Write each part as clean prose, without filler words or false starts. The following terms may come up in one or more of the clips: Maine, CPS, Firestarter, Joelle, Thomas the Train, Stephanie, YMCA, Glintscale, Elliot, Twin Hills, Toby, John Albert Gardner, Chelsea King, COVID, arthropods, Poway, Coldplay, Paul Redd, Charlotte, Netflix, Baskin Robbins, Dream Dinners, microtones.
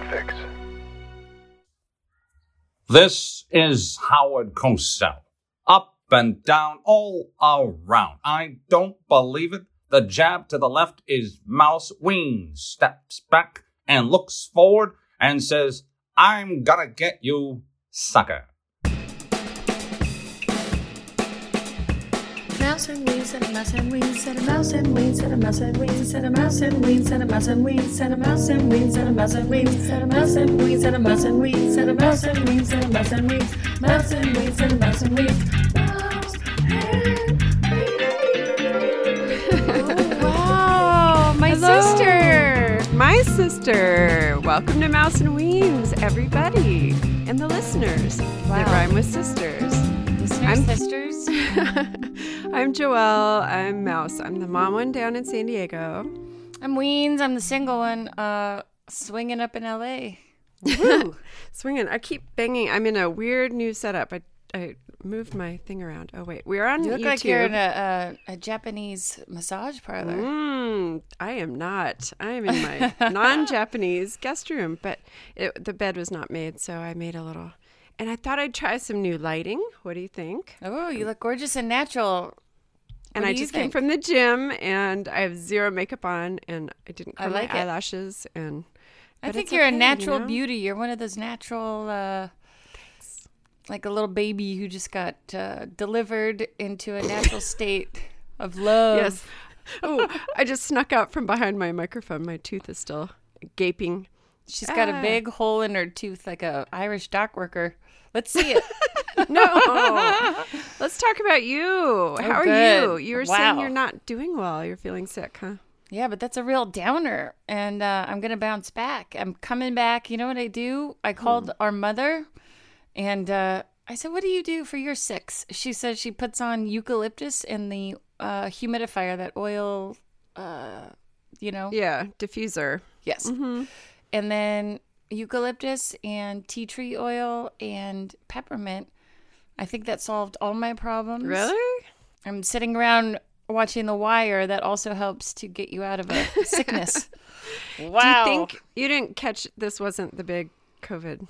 Netflix. This is Howard Cosell. Up and down, all around. I don't believe it. The jab to the left is Mouse. Weens steps back and looks forward and says, I'm gonna get you, sucker. Mouse and Weens and a mouse and Weens and a mouse and Weens and a mouse and Weens and a mouse and Weens and a mouse and Weens and a mouse and Weens and a mouse and Weens and a mouse and Weens and a mouse and Weens and a mouse and Weens and a mouse and Weens, mouse and Weens and a mouse and Weens, mouse and Weens. Wow, my sister, my sister. Welcome to Mouse and Weens, everybody, and the listeners that rhyme with sisters. I'm sisters. I'm Joelle. I'm Mouse. I'm the mom one down in San Diego. I'm Weens. I'm the single one, swinging up in LA. Woo! Swinging. I keep banging. I'm in a weird new setup. I moved my thing around. Oh wait, we're on YouTube. You look like you're in a Japanese massage parlor. I am not. I am in my non-Japanese guest room, but the bed was not made, so I made a little. And I thought I'd try some new lighting. What do you think? Oh, you look gorgeous and natural. And I just came from the gym, and I have zero makeup on, and I didn't curl my eyelashes. And I think you're a natural beauty. You're one of those natural, like a little baby who just got delivered into a natural state of love. Yes. Oh, I just snuck out from behind my microphone. My tooth is still gaping. She's got a big hole in her tooth, like a Irish dock worker. Let's see it. No. Let's talk about you. How are you? You were saying you're not doing well. You're feeling sick, huh? Yeah, but that's a real downer. And I'm going to bounce back. I'm coming back. You know what I do? I called our mother and I said, what do you do for your six? She says she puts on eucalyptus in the humidifier, that oil, you know? Yeah, diffuser. Yes. Mm-hmm. And then eucalyptus and tea tree oil and peppermint. I think that solved all my problems. Really? I'm sitting around watching The Wire. That also helps to get you out of a sickness. Wow. Do you think you didn't catch this wasn't the big COVID?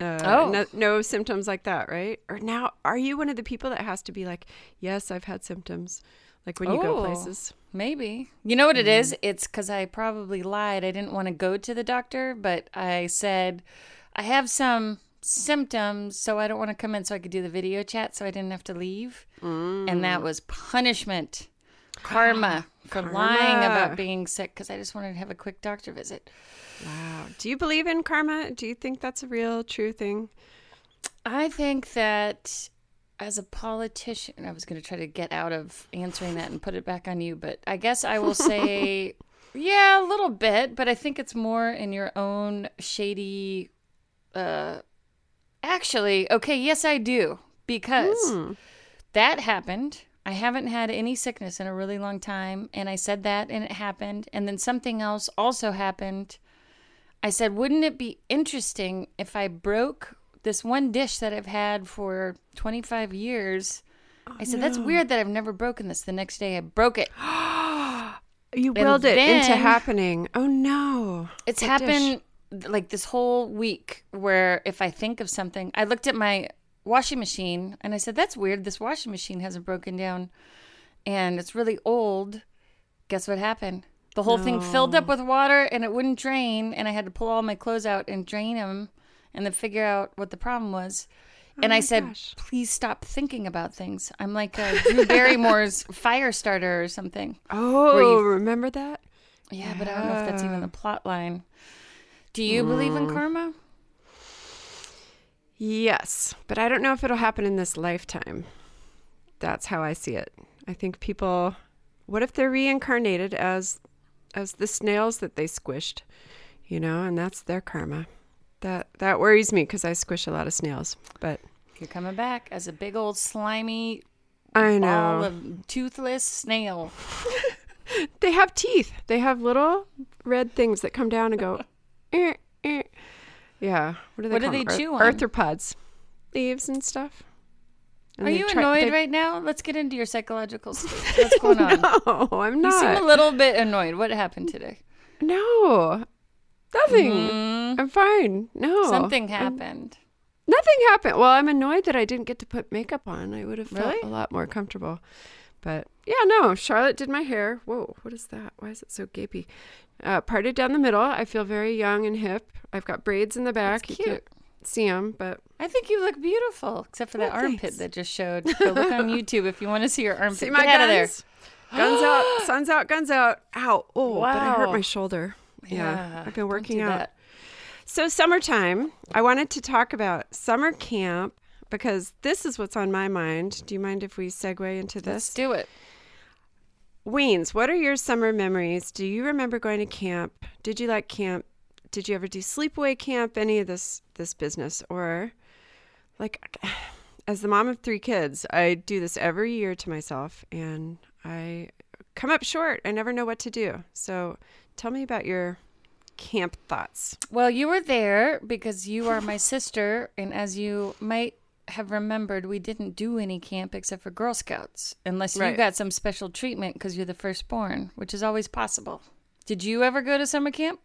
No symptoms like that, right? Or now, are you one of the people that has to be like, yes, I've had symptoms? Like when you go places? Maybe. You know what it is? It's because I probably lied. I didn't want to go to the doctor, but I said, I have some symptoms, so I don't want to come in so I could do the video chat so I didn't have to leave. Mm. And that was punishment, karma for lying about being sick because I just wanted to have a quick doctor visit. Wow. Do you believe in karma? Do you think that's a real, true thing? I think that... As a politician, I was going to try to get out of answering that and put it back on you, but I guess I will say, yeah, a little bit, but I think it's more in your own shady, actually, okay, yes, I do, because that happened. I haven't had any sickness in a really long time, and I said that, and it happened, and then something else also happened. I said, wouldn't it be interesting if I broke this one dish that I've had for 25 years, I said, that's weird that I've never broken this. The next day I broke it. You willed it into happening. Oh, no. It's happened like this whole week where if I think of something, I looked at my washing machine and I said, that's weird. This washing machine hasn't broken down and it's really old. Guess what happened? The whole thing filled up with water and it wouldn't drain and I had to pull all my clothes out and drain them. And then figure out what the problem was. Oh and I said, please stop thinking about things. I'm like Drew Barrymore's Firestarter or something. Oh, remember that? Yeah, but I don't know if that's even the plot line. Do you believe in karma? Yes, but I don't know if it'll happen in this lifetime. That's how I see it. I think people, what if they're reincarnated as the snails that they squished, you know, and that's their karma. That worries me because I squish a lot of snails. But you're coming back as a big old slimy ball of toothless snail. They have teeth. They have little red things that come down and go. Yeah. What do they chew on? Arthropods, leaves and stuff. And are you annoyed right now? Let's get into your psychological state. What's going on? No, I'm not. You seem a little bit annoyed. What happened today? No. Nothing. Mm-hmm. I'm fine. No. Something happened. Nothing happened. Well, I'm annoyed that I didn't get to put makeup on. I would have felt a lot more comfortable. But yeah, no, Charlotte did my hair. Whoa, what is that? Why is it so gapey? Parted down the middle. I feel very young and hip. I've got braids in the back. That's cute. You can't see them, but I think you look beautiful, except for that armpit that just showed. Go look on YouTube if you want to see your armpit. See my guns. Out of there. Guns out, sun's out, guns out. Ow. Oh, wow. But I hurt my shoulder. Yeah. I've been working out. That. So summertime, I wanted to talk about summer camp because this is what's on my mind. Do you mind if we segue into this? Let's do it. Weens, what are your summer memories? Do you remember going to camp? Did you like camp? Did you ever do sleepaway camp? Any of this business? Or, like, as the mom of three kids, I do this every year to myself, and I come up short. I never know what to do. So tell me about your camp thoughts. Well, you were there because you are my sister, and as you might have remembered, we didn't do any camp except for Girl Scouts, unless you got some special treatment because you're the firstborn, which is always possible. Did you ever go to summer camp?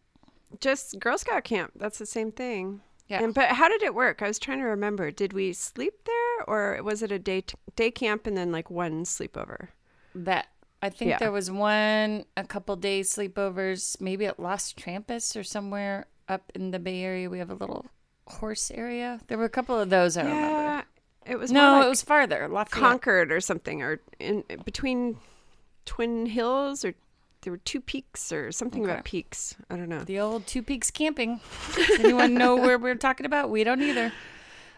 Just Girl Scout camp. That's the same thing. Yeah. But how did it work? I was trying to remember. Did we sleep there, or was it a day camp and then like one sleepover? That I think there was a couple days sleepovers, maybe at Los Trampas or somewhere up in the Bay Area. We have a little horse area. There were a couple of those. I remember. It was it was farther. Lafayette. Concord or something, or in between Twin Hills, or there were two peaks or something about peaks. I don't know. The old Two Peaks camping. Does anyone know where we're talking about? We don't either.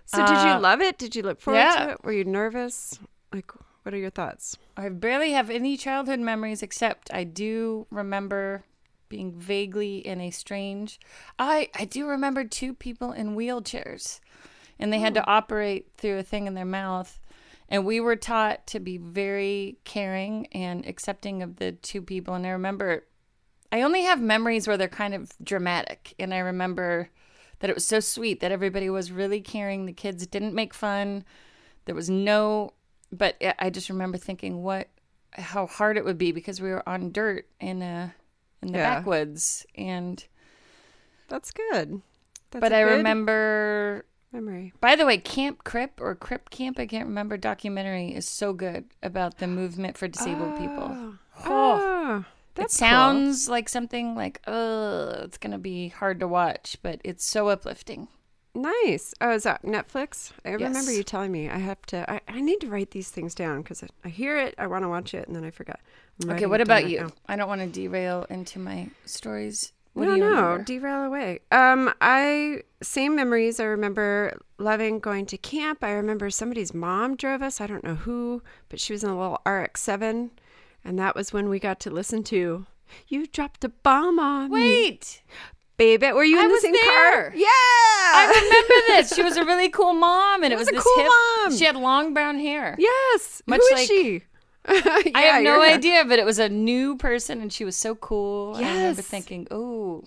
So did you love it? Did you look forward to it? Were you nervous? Like, what are your thoughts? I barely have any childhood memories, except I do remember being vaguely in a strange... I do remember two people in wheelchairs, and they had to operate through a thing in their mouth. And we were taught to be very caring and accepting of the two people. And I remember, I only have memories where they're kind of dramatic. And I remember that it was so sweet that everybody was really caring. The kids didn't make fun. There was no... But I just remember thinking how hard it would be because we were on dirt in the backwoods, and that's good. I remember memory. By the way, Camp Crip or Crip Camp, I can't remember. Documentary is so good about the movement for disabled people. Oh, that sounds like something like it's gonna be hard to watch, but it's so uplifting. Nice. Oh, is that Netflix? I remember you telling me I have to. I need to write these things down because I hear it, I want to watch it, and then I forget. Okay, what about you? Now. I don't want to derail into my stories. No, derail away. Same memories. I remember loving going to camp. I remember somebody's mom drove us. I don't know who, but she was in a little RX-7, and that was when we got to listen to "You Dropped a Bomb on Me." Wait. Baby, were you in the same car? Yeah. I remember this. She was a really cool mom. And it was a cool mom. She had long brown hair. Yes. Much Who is she? I have no idea, but it was a new person, and she was so cool. Yes. I remember thinking, oh.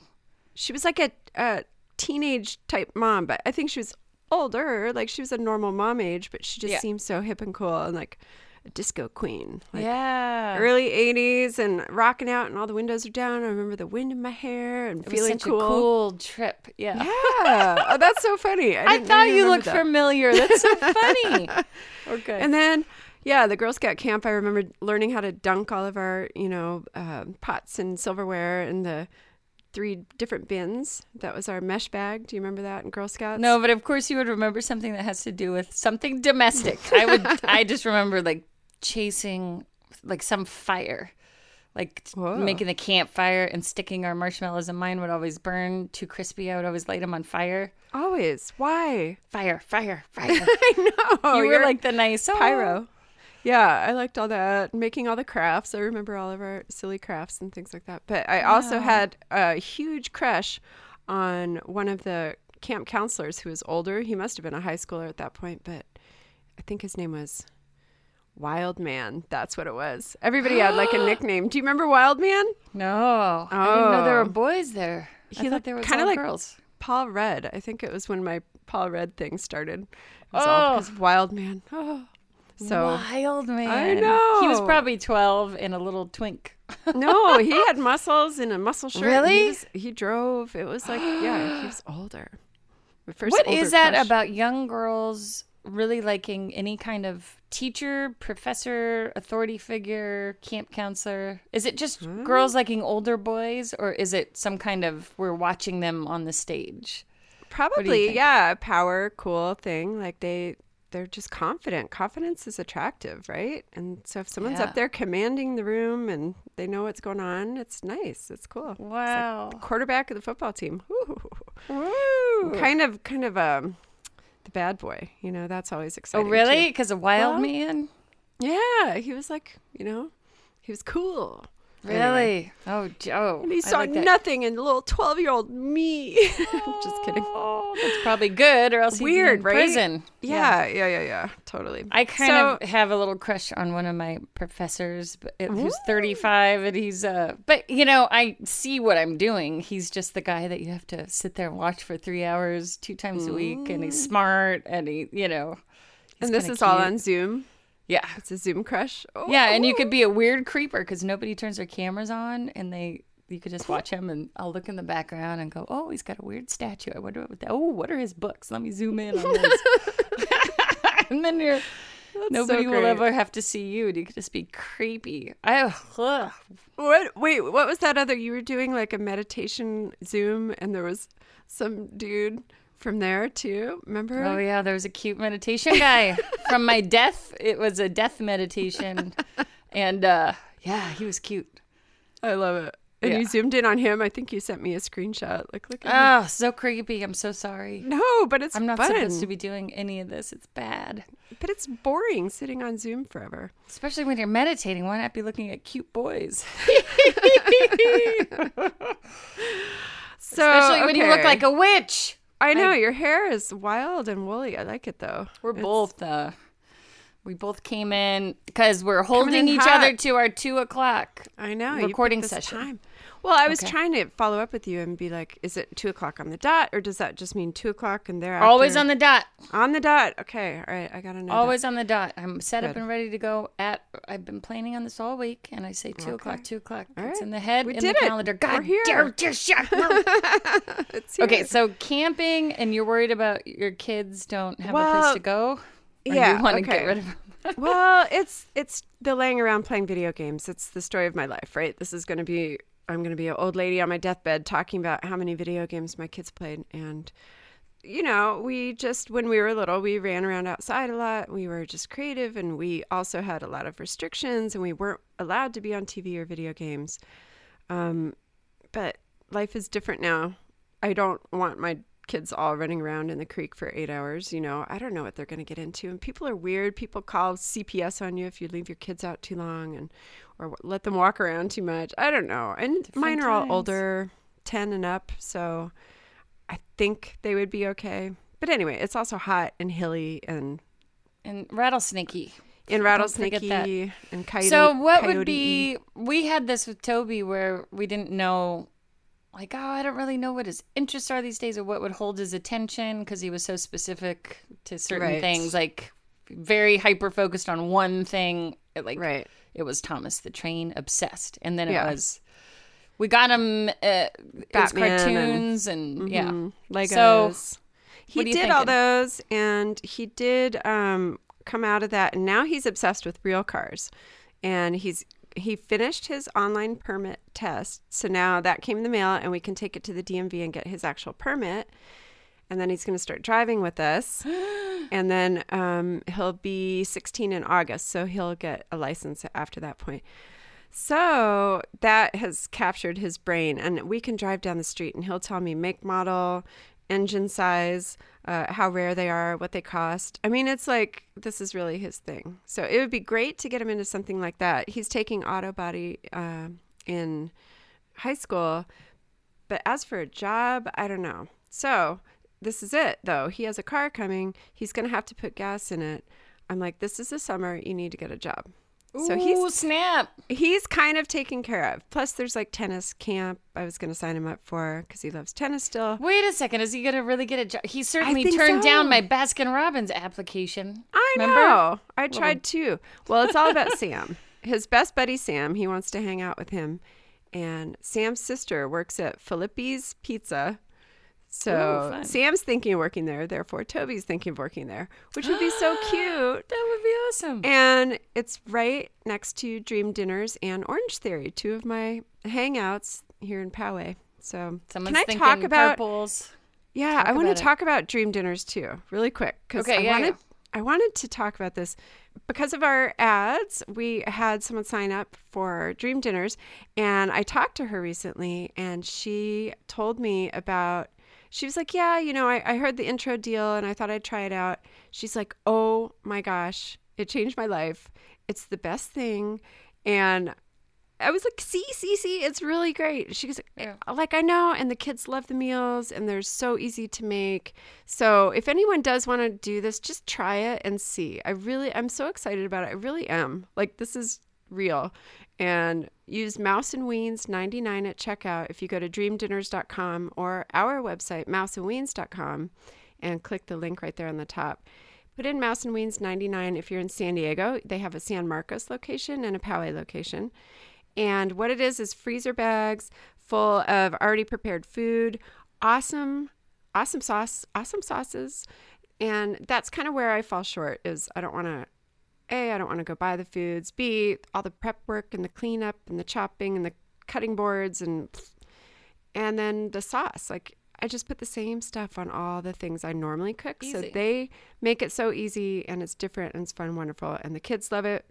She was like a teenage type mom, but I think she was older. Like, she was a normal mom age, but she just seemed so hip and cool and like a disco queen. Like early 80s and rocking out, and all the windows are down. I remember the wind in my hair and feeling cool. It was such a cool trip. Yeah. Yeah. Oh, that's so funny. I thought really you looked familiar. That's so funny. Okay. And then, the Girl Scout camp, I remember learning how to dunk all of our, pots and silverware in the 3 different bins. That was our mesh bag. Do you remember that in Girl Scouts? No, but of course you would remember something that has to do with something domestic. I just remember like chasing like some fire, like making the campfire and sticking our marshmallows, and mine would always burn too crispy. I would always light them on fire. Always. Why? Fire. I know. You were like the nice pyro. Yeah, I liked all that, making all the crafts. I remember all of our silly crafts and things like that. But I also had a huge crush on one of the camp counselors who was older. He must have been a high schooler at that point, but I think his name was Wild Man. That's what it was. Everybody had like a nickname. Do you remember Wild Man? No. I didn't know there were boys there. I thought there were all like girls. Paul Redd. I think it was when my Paul Redd thing started. It was all because of Wild Man. Oh. So wild man. I know. He was probably 12 and a little twink. No, he had muscles in a muscle shirt. Really? He drove. It was like, yeah, he was older. What is that crush about young girls really liking any kind of teacher, professor, authority figure, camp counselor? Is it just girls liking older boys, or is it some kind of we're watching them on the stage? Probably, yeah. Power, cool thing. Like they're just confident. Confidence is attractive, right? And so if someone's up there commanding the room and they know what's going on, it's nice. It's cool. Wow. It's like the quarterback of the football team. Ooh. Ooh. Kind of the bad boy. You know, that's always exciting. Oh, really? Because a wild man? Yeah. He was like, you know, he was cool. Really? Anyway. Oh, Joe. And he saw like nothing in little 12-year-old me. I'm just kidding. That's probably good, or else he'd be in prison. Yeah. Totally. I kind of have a little crush on one of my professors who's 35, and he's but you know, I see what I'm doing. He's just the guy that you have to sit there and watch for 3 hours, 2 times a week, and he's smart, and he, you know. And this is cute. All on Zoom. Yeah. It's a Zoom crush. Oh. Yeah, and you could be a weird creeper because nobody turns their cameras on, and you could just watch him, and I'll look in the background and go, oh, he's got a weird statue. I wonder what are his books? Let me zoom in on this. And then nobody will ever have to see you, and you could just be creepy. What was that other? You were doing like a meditation Zoom, and there was some dude from there too, remember? Oh yeah, there was a cute meditation guy from my death. It was a death meditation, and yeah, he was cute. I love it. And you zoomed in on him. I think you sent me a screenshot. Like, look at him. So creepy. I'm so sorry. No, but it's I'm not supposed to be doing any of this. It's bad. But it's boring sitting on Zoom forever. Especially when you're meditating. Why not be looking at cute boys? Especially when you look like a witch. I know, your hair is wild and woolly. I like it though. We both came in because we're holding each other to our 2:00. I know, recording session. Time. Well, I was trying to follow up with you and be like, is it 2:00 on the dot, or does that just mean 2:00 and thereafter? Always on the dot. On the dot. Okay, all right. I gotta know. Always on the dot. I'm set up and ready to go. I've been planning on this all week, and I say 2:00. 2:00. All right. It's in the head, in the calendar. God, we're here. It's here. Okay, so camping, and you're worried about your kids don't have a place to go. Yeah, you want to get rid of them. Well, it's the laying around playing video games. It's the story of my life, right? This is going to be, I'm going to be an old lady on my deathbed talking about how many video games my kids played. And, you know, we just, when we were little, we ran around outside a lot. We were just creative, and we also had a lot of restrictions, and we weren't allowed to be on TV or video games. But life is different now. I don't want my kids all running around in the creek for 8 hours. You know, I don't know what they're going to get into, and people are weird. People call CPS on you if you leave your kids out too long, and or let them walk around too much. I don't know. And mine are all older, 10 and up, so I think they would be okay. But anyway, it's also hot and hilly and rattlesnakey. And rattlesnakey and coyote. So what would be? We had this with Toby where we didn't know. Like, I don't really know what his interests are these days, or what would hold his attention, because he was so specific to certain things, like very hyper-focused on one thing. Like, it was Thomas the Train obsessed. And then it was, we got him, it was cartoons and Legos. So, he did all those, and he did come out of that, and now he's obsessed with real cars. And he finished his online permit test. So now that came in the mail, and we can take it to the DMV and get his actual permit. And then he's going to start driving with us. And then he'll be 16 in August. So he'll get a license after that point. So that has captured his brain. And we can drive down the street, and he'll tell me make, model, engine size, how rare they are, what they cost. I mean, it's like, this is really his thing. So it would be great to get him into something like that. He's taking auto body in high school, but as for a job, I don't know. So this is it, though. He has a car coming. He's going to have to put gas in it. I'm like, this is the summer. You need to get a job. Ooh, so he's snap. He's kind of taken care of. Plus, there's like tennis camp. I was going to sign him up for because he loves tennis still. Wait a second, is he going to really get a job? He certainly turned down my Baskin Robbins application. I know. I tried too. Well, it's all about Sam. His best buddy Sam. He wants to hang out with him, and Sam's sister works at Filippi's Pizza. So Sam's thinking of working there, therefore Toby's thinking of working there, which would be so cute. That would be awesome. And it's right next to Dream Dinners and Orange Theory, two of my hangouts here in Poway. So Someone's thinking about purples. Yeah, I want to talk about Dream Dinners too, really quick. I wanted to talk about this. Because of our ads, we had someone sign up for Dream Dinners, and I talked to her recently, and she told me about... She was like, yeah, you know, I heard the intro deal and I thought I'd try it out. She's like, oh my gosh, it changed my life. It's the best thing. And I was like, see, it's really great. She goes, like, I know. And the kids love the meals and they're so easy to make. So if anyone does want to do this, just try it and see. I'm so excited about it. I really am. Like, this is real. And use Mouse and Weens 99 at checkout if you go to dreamdinners.com or our website, mouseandweens.com, and click the link right there on the top. Put in Mouse and Weens 99 if you're in San Diego. They have a San Marcos location and a Poway location. And what it is freezer bags full of already prepared food, awesome sauce, awesome sauces. And that's kind of where I fall short is I don't want to go buy the foods. B, all the prep work and the cleanup and the chopping and the cutting boards and then the sauce. Like, I just put the same stuff on all the things I normally cook. Easy. So they make it so easy, and it's different, and it's fun, wonderful, and the kids love it.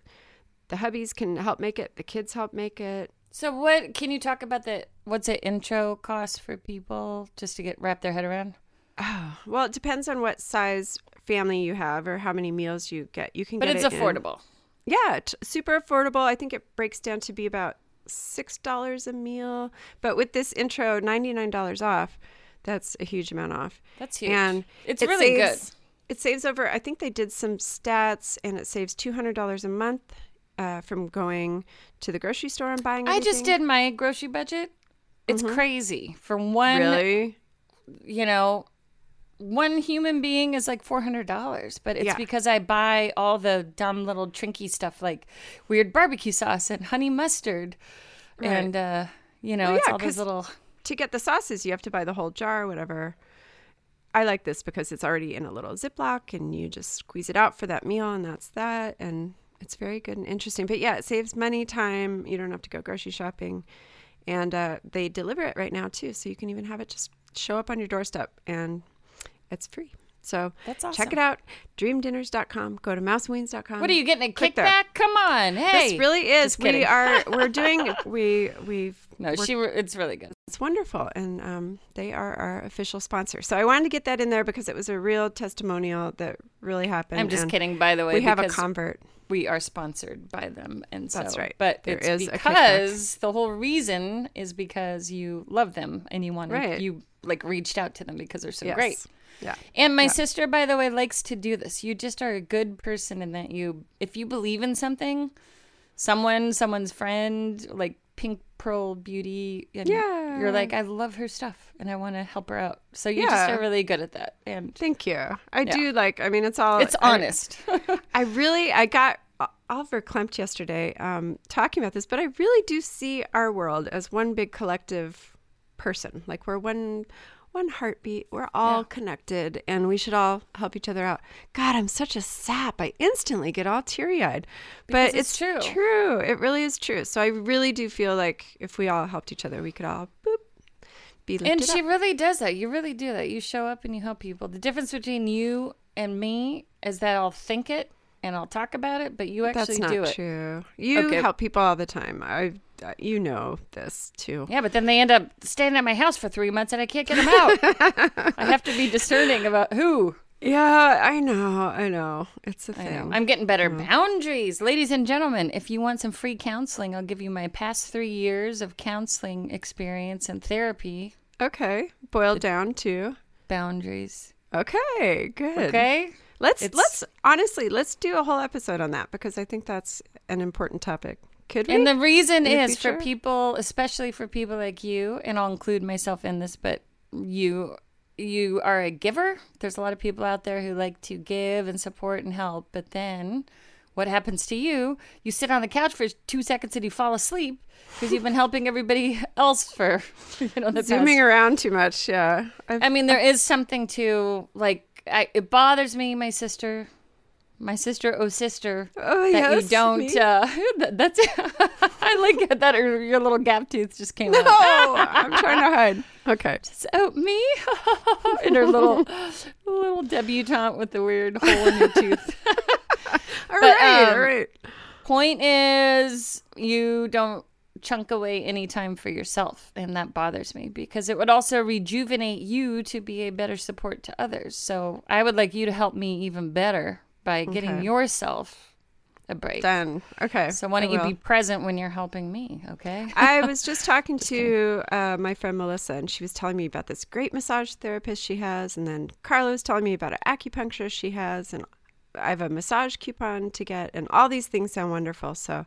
The hubbies can help make it. The kids help make it. So what can you talk about what's the intro cost for people just to wrap their head around? Oh, well, it depends on what size family you have or how many meals you get. It's affordable. Yeah, it's super affordable. I think it breaks down to be about $6 a meal. But with this intro, $99 off, that's a huge amount off. That's huge. And it's really good. It saves over, I think they did some stats, and it saves $200 a month from going to the grocery store and buying everything. I just did my grocery budget. It's crazy. Really? You know... One human being is like $400, but it's because I buy all the dumb little trinky stuff like weird barbecue sauce and honey mustard. Right. And, it's all those little... To get the sauces, you have to buy the whole jar or whatever. I like this because it's already in a little Ziploc and you just squeeze it out for that meal and that's that. And it's very good and interesting. But yeah, it saves money, time. You don't have to go grocery shopping. And they deliver it right now too. So you can even have it just show up on your doorstep and... It's free. So that's awesome. Check it out. Dreamdinners.com. Go to mouseweens.com. What are you getting? A kickback? Come on. Hey. This really is. It's really good. It's wonderful. And they are our official sponsor. So I wanted to get that in there because it was a real testimonial that really happened. I'm just kidding, by the way. We have a convert. We are sponsored by them. And so, that's right. But the whole reason is because you love them and you wanted, you like reached out to them because they're so great. Yeah. And my sister, by the way, likes to do this. You just are a good person in that if you believe in something, someone's friend, like Pink Pearl Beauty, and you're like, I love her stuff and I want to help her out. So you just are really good at that. And thank you. It's honest. I got all verklempt yesterday talking about this, but I really do see our world as one big collective person. Like we're one heartbeat. We're all connected and we should all help each other out. God, I'm such a sap. I instantly get all teary-eyed. But it's true. It really is true. So I really do feel like if we all helped each other, we could all be lifted up. And she really does that. You really do that. You show up and you help people. The difference between you and me is that I'll think it and I'll talk about it, but you actually do it. That's not true. You help people all the time. You know this too. Yeah, but then they end up staying at my house for 3 months and I can't get them out. I have to be discerning about who. Yeah, I know. It's a thing. I'm getting better boundaries. Ladies and gentlemen, if you want some free counseling, I'll give you my past 3 years of counseling experience and therapy. Okay. Boiled down to boundaries. Okay, good. Okay. Let's do a whole episode on that because I think that's an important topic. Could we? And the reason is for people, especially for people like you, and I'll include myself in this, but you are a giver. There's a lot of people out there who like to give and support and help, but then what happens to you? You sit on the couch for 2 seconds and you fall asleep because you've been helping everybody else for, the zooming past. Around too much. Yeah. There is something to, it bothers me, my sister, oh, that yes, you don't, that's it. I like that your little gap tooth just came out. No, I'm trying to hide. Okay. So me? And her little debutante with the weird hole in her tooth. All right. Point is, you don't chunk away any time for yourself, and that bothers me because it would also rejuvenate you to be a better support to others. So I would like you to help me even better by getting yourself a break. Done. Okay. So why don't you be present when you're helping me, okay? I was just talking to my friend Melissa, and she was telling me about this great massage therapist she has, and then Carla was telling me about an acupuncturist she has, and I have a massage coupon to get, and all these things sound wonderful, so...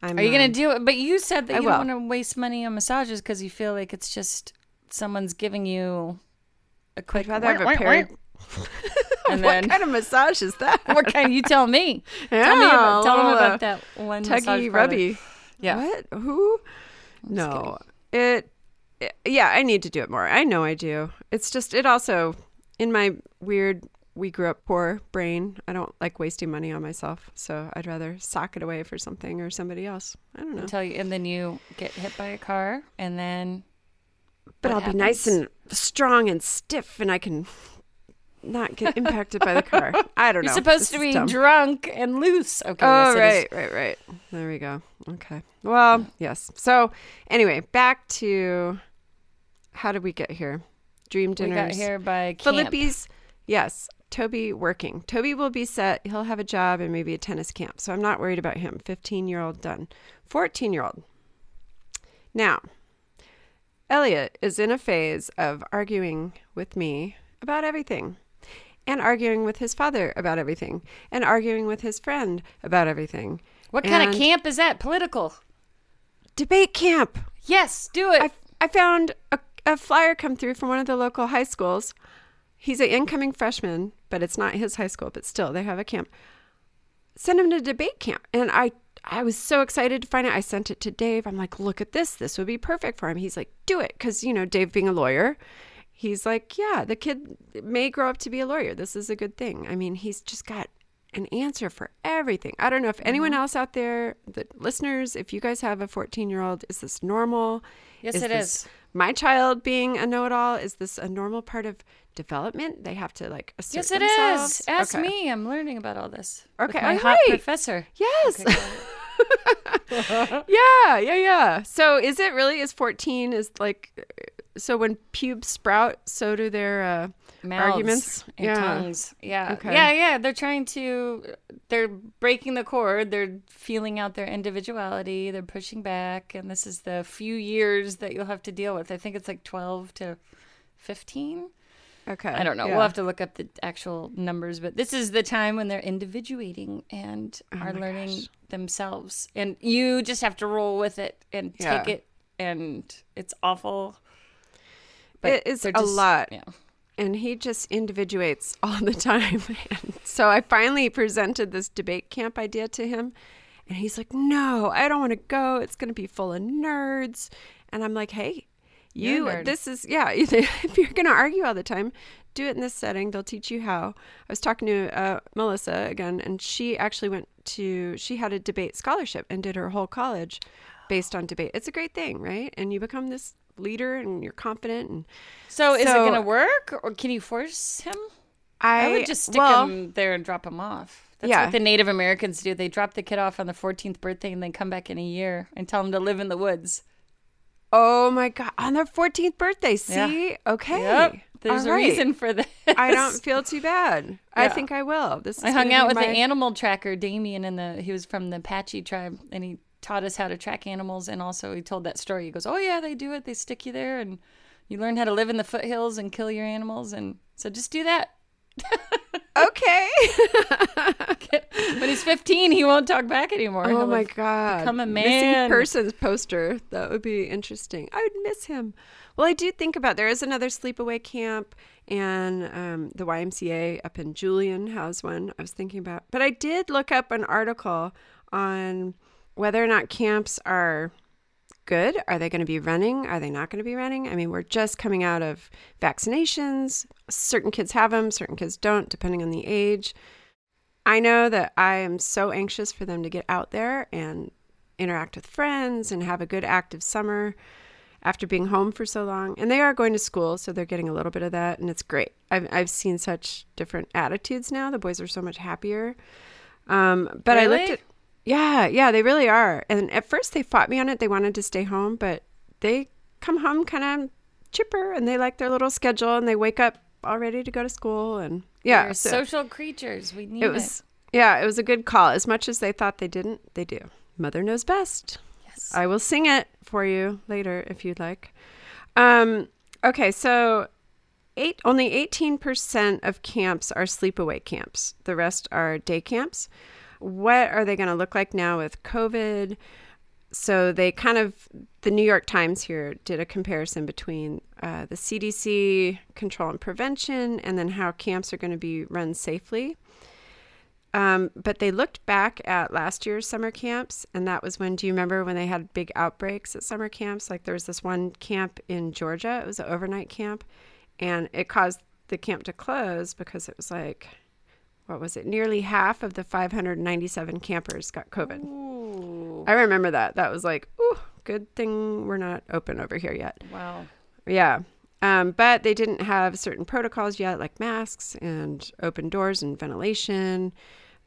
Are you going to do it? But you said that you don't want to waste money on massages because you feel like it's just someone's giving you a quick... I'd rather have a parent... And what kind of massage is that? What kind? You tell me. Yeah, tell me about that one tuggy rubby. Yeah. What? Who? No. It. Yeah, I need to do it more. I know I do. It's just it also in my weird we grew up poor brain. I don't like wasting money on myself, so I'd rather sock it away for something or somebody else. I don't know. And then you get hit by a car, and then. But I'll be nice and strong and stiff, and I can. Not get impacted by the car. I don't know. You're supposed to be drunk and loose. Okay. Oh, yes, right. There we go. Okay. Well, yes. So anyway, back to how did we get here? Dream Dinners. We got here by camp. Philippi's. Yes. Toby working. Toby will be set. He'll have a job and maybe a tennis camp. So I'm not worried about him. 15-year-old done. 14-year-old. Now, Elliot is in a phase of arguing with me about everything. And arguing with his father about everything. And arguing with his friend about everything. What kind of camp is that? Political? Debate camp. Yes, do it. I found a flyer come through from one of the local high schools. He's an incoming freshman, but it's not his high school, but still, they have a camp. Send him to debate camp. And I was so excited to find out. I sent it to Dave. I'm like, look at this. This would be perfect for him. He's like, do it. Because, Dave being a lawyer... He's like, yeah, the kid may grow up to be a lawyer. This is a good thing. I mean, he's just got an answer for everything. I don't know if anyone else out there, the listeners, if you guys have a 14-year-old, is this normal? Yes, it is. My child being a know-it-all, is this a normal part of development? They have to assert themselves? Yes, it is. Ask me. I'm learning about all this. Okay. With my hot professor. Yes. Okay, yeah. So is it really, is 14 is like... So when pubes sprout, so do their mouths arguments and tongues. Yeah. Okay. Yeah. They're breaking the cord. They're feeling out their individuality. They're pushing back. And this is the few years that you'll have to deal with. I think it's 12 to 15. Okay. I don't know. Yeah. We'll have to look up the actual numbers. But this is the time when they're individuating and are learning themselves. And you just have to roll with it and take it. And it's awful. But it is a lot. Yeah. And he just individuates all the time. And so I finally presented this debate camp idea to him. And he's like, no, I don't want to go. It's going to be full of nerds. And I'm like, hey, if you're going to argue all the time, do it in this setting. They'll teach you how. I was talking to Melissa again, and she actually she had a debate scholarship and did her whole college based on debate. It's a great thing, right? And you become this leader and you're confident. And so is it going to work, or can you force him? I would just stick him there and drop him off. That's what the Native Americans do. They drop the kid off on the 14th birthday and then come back in a year and tell him to live in the woods. Oh my God. On their 14th birthday. See? Yeah. Okay. Yep. There's a reason for this. I don't feel too bad. Yeah. I think I will. I hung out with the animal tracker, Damien, and he was from the Apache tribe, and he taught us how to track animals, and also he told that story. He goes, oh yeah, they do it. They stick you there and you learn how to live in the foothills and kill your animals, and so just do that. okay. When he's 15, he won't talk back anymore. Oh, my God. Become a man. Missing persons poster. That would be interesting. I would miss him. Well, I do think about, there is another sleepaway camp, and the YMCA up in Julian has one I was thinking about. But I did look up an article on whether or not camps are good. Are they going to be running? Are they not going to be running? I mean, we're just coming out of vaccinations. Certain kids have them, certain kids don't, depending on the age. I know that I am so anxious for them to get out there and interact with friends and have a good active summer after being home for so long. And they are going to school, so they're getting a little bit of that, and it's great. I've seen such different attitudes now. The boys are so much happier. But really? I looked at... Yeah, they really are. And at first they fought me on it. They wanted to stay home, but they come home kind of chipper, and they like their little schedule, and they wake up all ready to go to school. And yeah, they're social creatures. We need it. Yeah, it was a good call. As much as they thought they didn't, they do. Mother knows best. Yes. I will sing it for you later if you'd like. Okay, so only 18% of camps are sleepaway camps. The rest are day camps. What are they going to look like now with COVID? So they the New York Times here did a comparison between the CDC control and prevention, and then how camps are going to be run safely. But they looked back at last year's summer camps, and that was when, do you remember when they had big outbreaks at summer camps? Like there was this one camp in Georgia, it was an overnight camp, and it caused the camp to close because it was like... What was it? Nearly half of the 597 campers got COVID. Ooh. I remember that. That was like, ooh, good thing we're not open over here yet. Wow. Yeah. But they didn't have certain protocols yet, like masks and open doors and ventilation.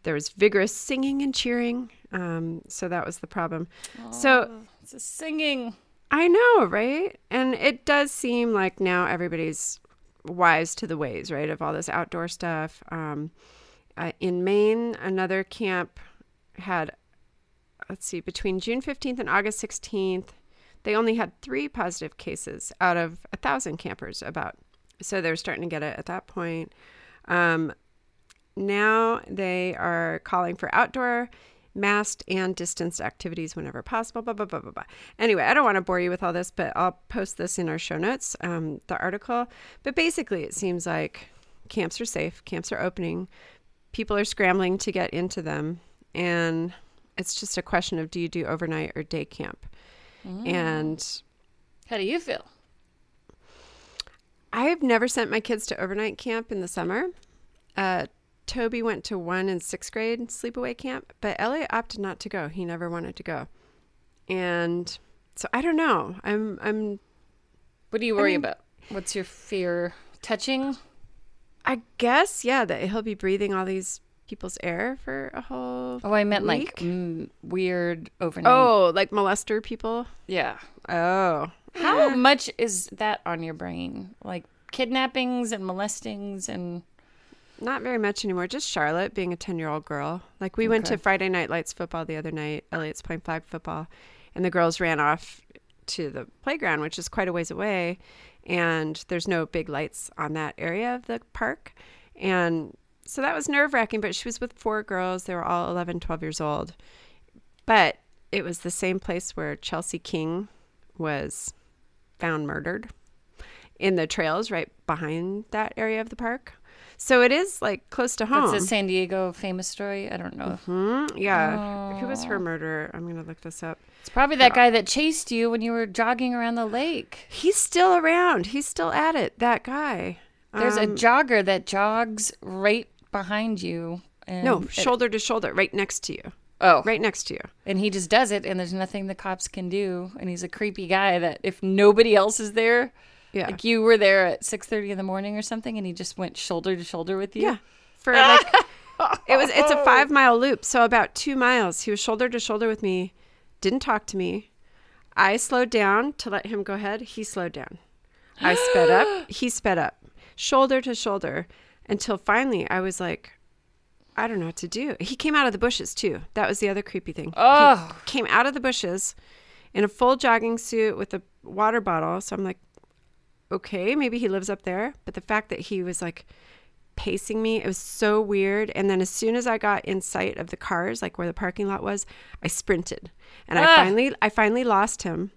There was vigorous singing and cheering. So that was the problem. Oh, so it's a singing. I know, right? And it does seem like now everybody's wise to the ways, right, of all this outdoor stuff. In Maine, another camp had, between June 15th and August 16th, they only had 3 positive cases out of 1,000 campers about. So they're starting to get it at that point. Now they are calling for outdoor, masked, and distanced activities whenever possible, blah, blah, blah, blah, blah. Anyway, I don't want to bore you with all this, but I'll post this in our show notes, the article. But basically, it seems like camps are safe, camps are opening, people are scrambling to get into them, and it's just a question of, do you do overnight or day camp? Mm. And how do you feel? I have never sent my kids to overnight camp in the summer. Toby went to one in 6th grade sleepaway camp, but Elliot opted not to go. He never wanted to go. And so I don't know. I'm What do you worry about? What's your fear? Touching? I guess, yeah, that he'll be breathing all these people's air for a whole week. Oh, I meant like weird overnight. Oh, like molester people? Yeah. Oh. How much is that on your brain? Like kidnappings and molestings and... Not very much anymore. Just Charlotte being a 10-year-old girl. Like we went to Friday Night Lights football the other night. Elliot's playing flag football. And the girls ran off to the playground, which is quite a ways away. And there's no big lights on that area of the park. And so that was nerve-wracking. But she was with 4 girls. They were all 11, 12 years old. But it was the same place where Chelsea King was found murdered in the trails right behind that area of the park. So it is like close to home. It's a San Diego famous story. I don't know. Mm-hmm. Yeah. Oh. Who was her murderer? I'm going to look this up. It's probably that guy that chased you when you were jogging around the lake. He's still around. He's still at it. That guy. There's a jogger that jogs right behind you. And shoulder to shoulder, right next to you. Oh. Right next to you. And he just does it, and there's nothing the cops can do. And he's a creepy guy that if nobody else is there... Yeah. Like you were there at 6:30 in the morning or something, and he just went shoulder to shoulder with you. Yeah. For like, it's a 5-mile loop. So about 2 miles, he was shoulder to shoulder with me, didn't talk to me. I slowed down to let him go ahead. He slowed down. I sped up. He sped up. Shoulder to shoulder until finally I was like, I don't know what to do. He came out of the bushes too. That was the other creepy thing. Oh. He came out of the bushes in a full jogging suit with a water bottle. So I'm like, okay, maybe he lives up there. But the fact that he was like pacing me. It was so weird. And then as soon as I got in sight of the cars, like where the parking lot was, I sprinted. And I finally lost him.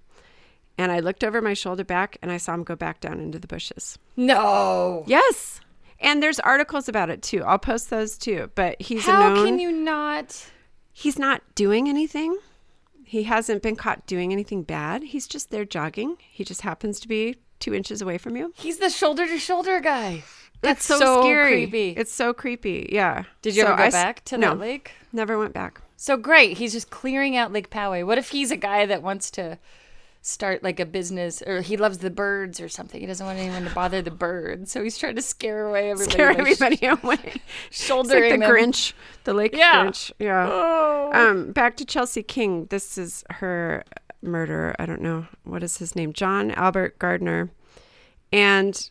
And I looked over my shoulder back and I saw him go back down into the bushes. No. Yes. And there's articles about it too. I'll post those too. But he's a known... How can you not? He's not doing anything. He hasn't been caught doing anything bad. He's just there jogging. He just happens to be 2 inches away from you. He's the shoulder-to-shoulder guy. That's so scary. Creepy. It's so creepy. Yeah. Did you ever go back to that lake? Never went back. So great. He's just clearing out Lake Poway. What if he's a guy that wants to start like a business, or he loves the birds or something? He doesn't want anyone to bother the birds, so he's trying to scare everybody away. Shouldering like the Grinch, the Lake Grinch. Yeah. Oh. Back to Chelsea King. This is her murderer. I don't know what is his name. John Albert Gardner, and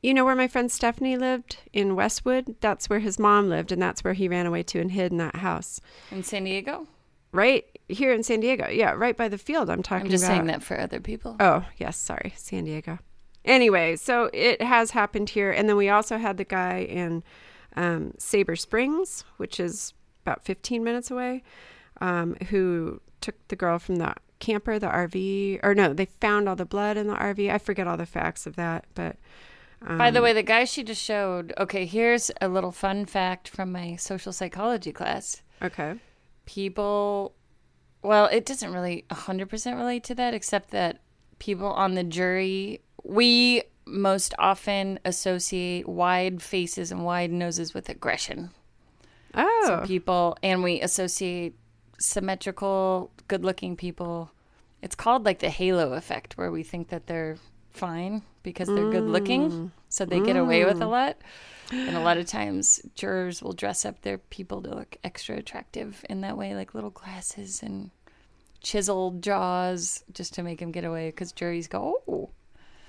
you know where my friend Stephanie lived in Westwood? That's where his mom lived, and that's where he ran away to and hid in that house in San Diego. Right here in San Diego. Yeah, right by the field I'm talking about. I'm just saying that for other people. Oh, yes. Sorry. San Diego. Anyway, so it has happened here. And then we also had the guy in Sabre Springs, which is about 15 minutes away, who took the girl from the camper, the RV. Or no, they found all the blood in the RV. I forget all the facts of that. But by the way, the guy she just showed. Okay, here's a little fun fact from my social psychology class. Okay. People, well, it doesn't really 100% relate to that, except that people on the jury, we most often associate wide faces and wide noses with aggression. Oh. So people, and we associate symmetrical, good-looking people. It's called like the halo effect, where we think that they're fine because they're good-looking, so they get away with a lot. And a lot of times jurors will dress up their people to look extra attractive in that way, like little glasses and chiseled jaws, just to make them get away, because juries go, oh.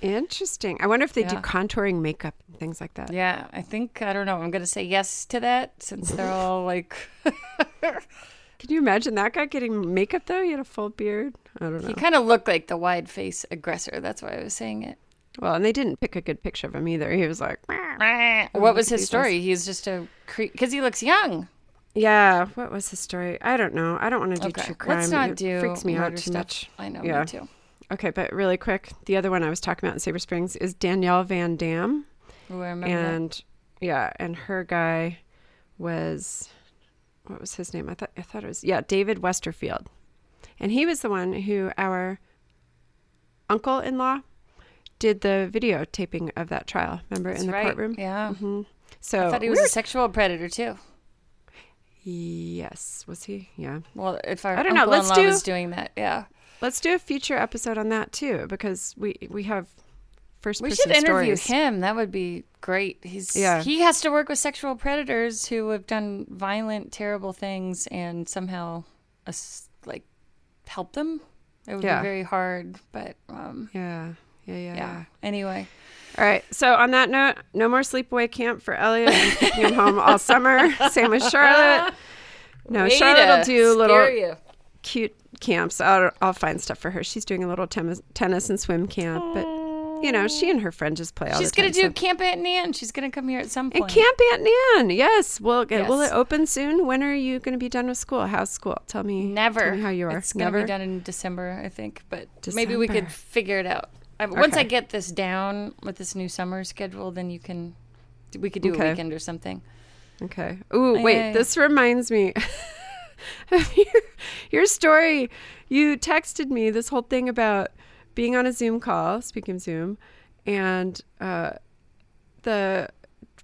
Interesting. I wonder if they do contouring makeup and things like that. Yeah, I don't know. I'm going to say yes to that, since they're all like... Can you imagine that guy getting makeup, though? He had a full beard. I don't know. He kind of looked like the wide-faced aggressor. That's why I was saying it. Well, and they didn't pick a good picture of him either. He was like... What was his story? He's just a... Because he looks young. Yeah. What was his story? I don't know. I don't want to do true crime. Let's not do freaks me out too much. I know, me too. Okay, but really quick, the other one I was talking about in Sabre Springs is Danielle Van Dam. Oh, I remember that. Yeah, and her guy was... What was his name? I thought it was... Yeah, David Westerfield. And he was the one who our uncle-in-law... did the videotaping of that trial, remember, that's in the courtroom? Yeah. Mm-hmm. So I thought he was a sexual predator too. Yes, was he? Yeah. Well, if our uncle-in-law was doing that, yeah. Let's do a future episode on that too, because we have first-person stories. We should interview him. That would be great. He has to work with sexual predators who have done violent, terrible things and somehow like help them. It would be very hard, but yeah. Anyway. All right. So on that note, no more sleepaway camp for Elliot. I'm taking him home all summer. Same with Charlotte. No, Charlotte will do little cute camps. I'll find stuff for her. She's doing a little tennis and swim camp. But, you know, she and her friend just play all the time. She's going to do Camp Aunt Nan. She's going to come here at some point. And Camp Aunt Nan. Yes. Will it open soon? When are you going to be done with school? How's school? Tell me how you are. It's going to be done in December, I think. But maybe we could figure it out. Once I get this down with this new summer schedule, then we could do a weekend or something. Okay. Ooh, wait. This reminds me of your story. You texted me this whole thing about being on a Zoom call, speaking of Zoom, and the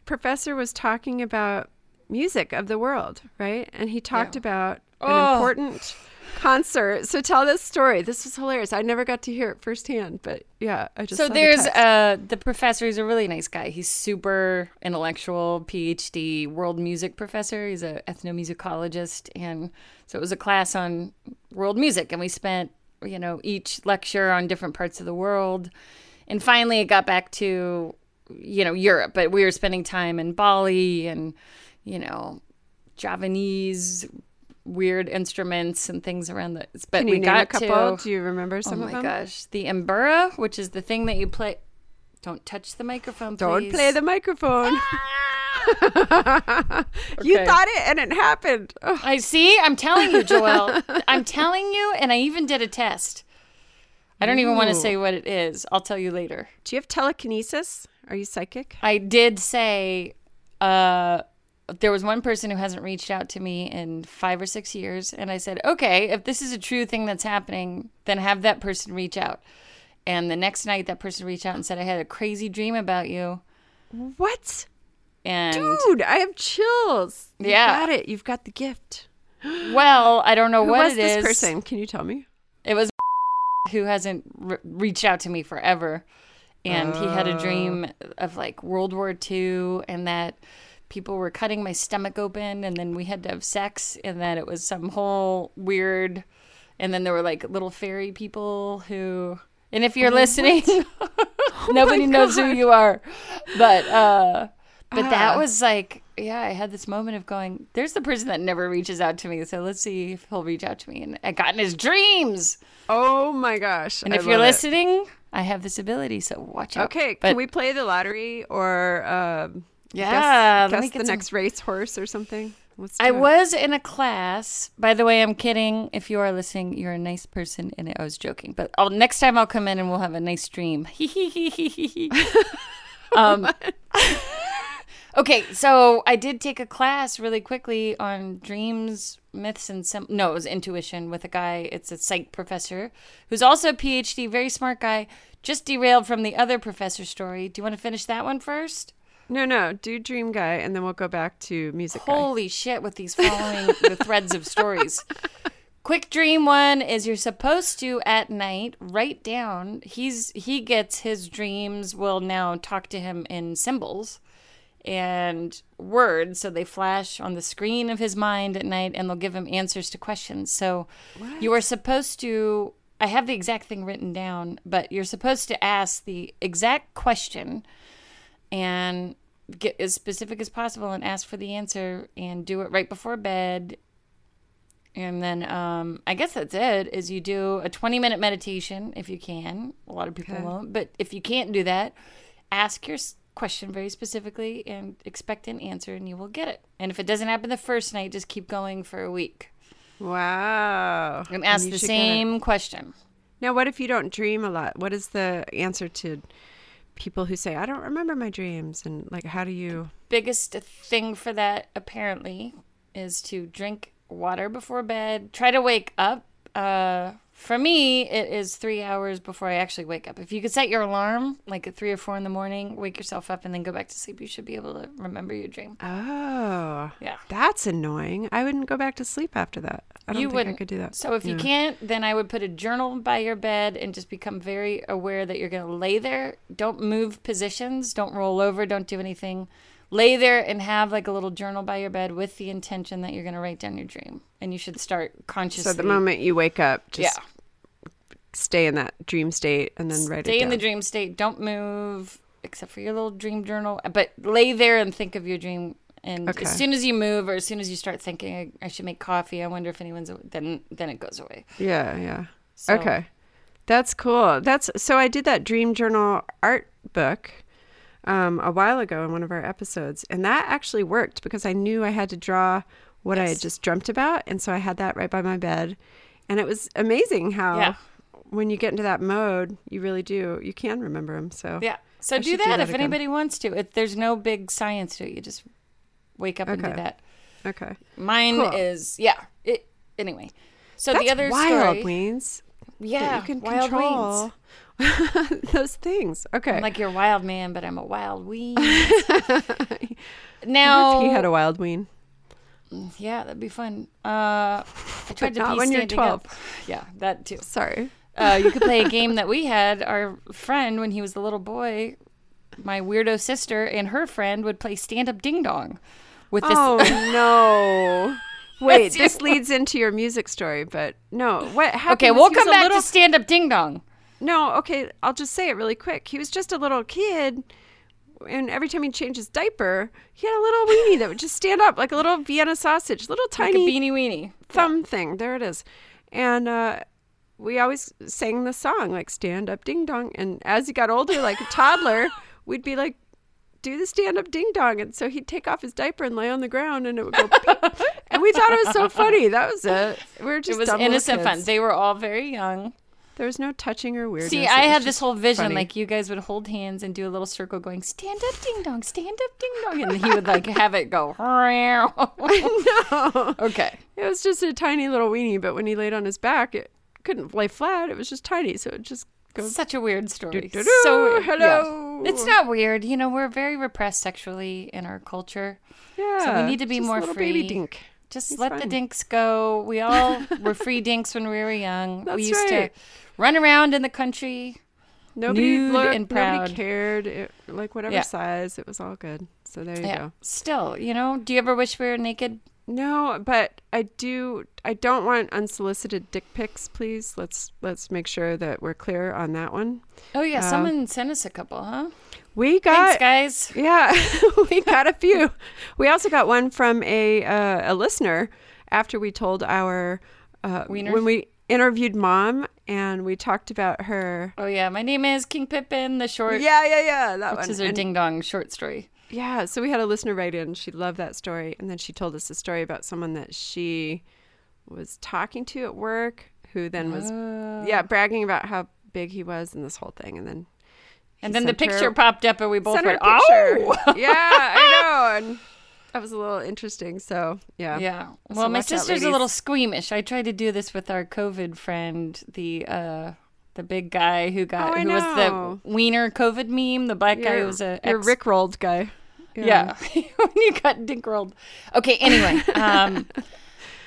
professor was talking about music of the world, right? And he talked about an important... concert. So tell this story. This was hilarious. I never got to hear it firsthand, but I just. So there's the professor. He's a really nice guy. He's super intellectual, PhD, world music professor. He's an ethnomusicologist, and so it was a class on world music, and we spent each lecture on different parts of the world, and finally it got back to Europe, but we were spending time in Bali and Javanese. Weird instruments and things around the... But can you name a couple? Do you remember some of them? Oh, my gosh. The imbura, which is the thing that you play... Don't touch the microphone, please. Don't play the microphone. Ah! You thought it and it happened. Ugh. I see. I'm telling you, Joelle. I'm telling you, and I even did a test. I don't even want to say what it is. I'll tell you later. Do you have telekinesis? Are you psychic? I did say there was one person who hasn't reached out to me in 5 or 6 years. And I said, okay, if this is a true thing that's happening, then have that person reach out. And the next night that person reached out and said, I had a crazy dream about you. What? And dude, I have chills. Yeah. You got it. You've got the gift. Well, I don't know what it is. Who was this person? Can you tell me? It was who hasn't reached out to me forever. And he had a dream of like World War II and that people were cutting my stomach open and then we had to have sex and that it was some whole weird. And then there were like little fairy people who... And if you're listening, nobody knows who you are. But that was like, yeah, I had this moment of going, there's the person that never reaches out to me. So let's see if he'll reach out to me. And I got in his dreams. Oh, my gosh. And if you're listening, I have this ability. So watch out. Okay. But, can we play the lottery or guess the next racehorse or something? I was in a class. By the way, I'm kidding. If you are listening, you're a nice person, and I was joking. But next time I'll come in and we'll have a nice dream. Okay, so I did take a class really quickly on dreams, myths, and it was intuition with a guy. It's a psych professor who's also a PhD, very smart guy. Just derailed from the other professor story. Do you want to finish that one first? No, do dream guy, and then we'll go back to music guy. Holy shit, with these following the threads of stories. Quick dream one is you're supposed to, at night, write down. He gets his dreams. We'll now talk to him in symbols and words, so they flash on the screen of his mind at night, and they'll give him answers to questions. So what? You are supposed to, I have the exact thing written down, but you're supposed to ask the exact question and get as specific as possible and ask for the answer and do it right before bed. And then I guess that's it, is you do a 20-minute meditation if you can. A lot of people won't. But if you can't do that, ask your question very specifically and expect an answer and you will get it. And if it doesn't happen the first night, just keep going for a week. Wow. And ask the same question. Now, what if you don't dream a lot? What is the answer to... people who say, I don't remember my dreams, and like, how do you... The biggest thing for that, apparently, is to drink water before bed. Try to wake up. For me, it is 3 hours before I actually wake up. If you could set your alarm, like at 3 or 4 in the morning, wake yourself up and then go back to sleep, you should be able to remember your dream. Oh. Yeah. That's annoying. I wouldn't go back to sleep after that. I could do that. So if you can't, then I would put a journal by your bed and just become very aware that you're going to lay there. Don't move positions. Don't roll over. Don't do anything. Lay there and have like a little journal by your bed with the intention that you're going to write down your dream. And you should start consciously. So the moment you wake up, just stay in that dream state and then write it down. Stay in the dream state. Don't move except for your little dream journal. But lay there and think of your dream. And as soon as you move or as soon as you start thinking, I should make coffee. I wonder if anyone's... Then it goes away. Yeah. So. Okay. That's cool. So I did that dream journal art book a while ago in one of our episodes. And that actually worked because I knew I had to draw what I had just dreamt about. And so I had that right by my bed. And it was amazing how when you get into that mode, you really do. You can remember them. So So do that if anybody wants to. There's no big science to it. You just... wake up and do that. Okay. Mine is, anyway. So that's the other wild story. Weens. Yeah. You can wild control Weens. Those things. Okay. I'm like your wild man, but I'm a wild ween. Now. I wonder if he had a wild ween. Yeah, that'd be fun. I tried to pee when you're 12. Up. Yeah, that too. Sorry. You could play a game that we had. Our friend, when he was a little boy, my weirdo sister and her friend would play stand-up ding-dong. With this. Oh, no. Wait, this leads into your music story, but no. What happened? Okay, we'll come back to stand-up ding-dong. No, okay, I'll just say it really quick. He was just a little kid, and every time he changed his diaper, he had a little weenie that would just stand up, like a little Vienna sausage, little tiny... like a beanie weenie. Thumb thing. There it is. And... we always sang the song, like, stand up, ding dong. And as he got older, like a toddler, we'd be like, do the stand-up ding-dong. And so he'd take off his diaper and lay on the ground, and it would go beep. And we thought it was so funny. That was it. We were just dumb little kids. It was innocent fun. They were all very young. There was no touching or weirdness. See, I had this whole vision, funny. Like you guys would hold hands and do a little circle going, stand up, ding dong, stand up, ding dong. And he would like have it go. No. Okay. It was just a tiny little weenie, but when he laid on his back, it couldn't lay flat. It was just tiny. So it just goes. Such a weird story. So weird. Hello. Yeah. It's not weird. You know, we're very repressed sexually in our culture. Yeah. So we need to be more free. Baby dink. Just He's let fine. The dinks go. We all were free dinks when we were young. That's we used right. to run around in the country. Nobody nude looked, and proud. Nobody cared. It, like whatever yeah. size, it was all good. So there you yeah. go. Still, you know, do you ever wish we were naked? No, but I do. I don't want unsolicited dick pics, please. Let's make sure that we're clear on that one. Oh yeah, someone sent us a couple, huh? We got thanks, guys. Yeah, we got a few. We also got one from a listener after we told our when we interviewed Mom and we talked about her. Oh yeah, my name is King Pippin. The short. Yeah. That which one. Is her ding dong short story. Yeah, so we had a listener write in. She loved that story, and then she told us a story about someone that she was talking to at work, who then was bragging about how big he was and this whole thing, and then. And then the picture popped up and we both went, oh! Yeah, I know. And that was a little interesting. So, yeah. Yeah. Well, my sister's a little squeamish. I tried to do this with our COVID friend, the big guy who was the wiener COVID meme. The black guy who was your Rickrolled guy. Yeah. When you got dinkrolled. Okay, anyway.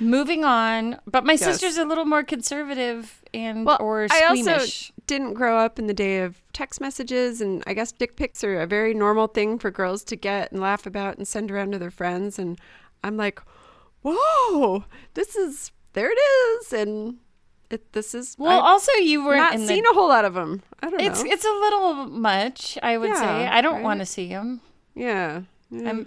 Moving on. But my sister's a little more conservative and or squeamish. I also didn't grow up in the day of text messages, and I guess dick pics are a very normal thing for girls to get and laugh about and send around to their friends. And I'm like, whoa, there it is. And this is, well, also you weren't not seen a whole lot of them. I don't know. It's a little much, I would say. I don't want to see them. Yeah.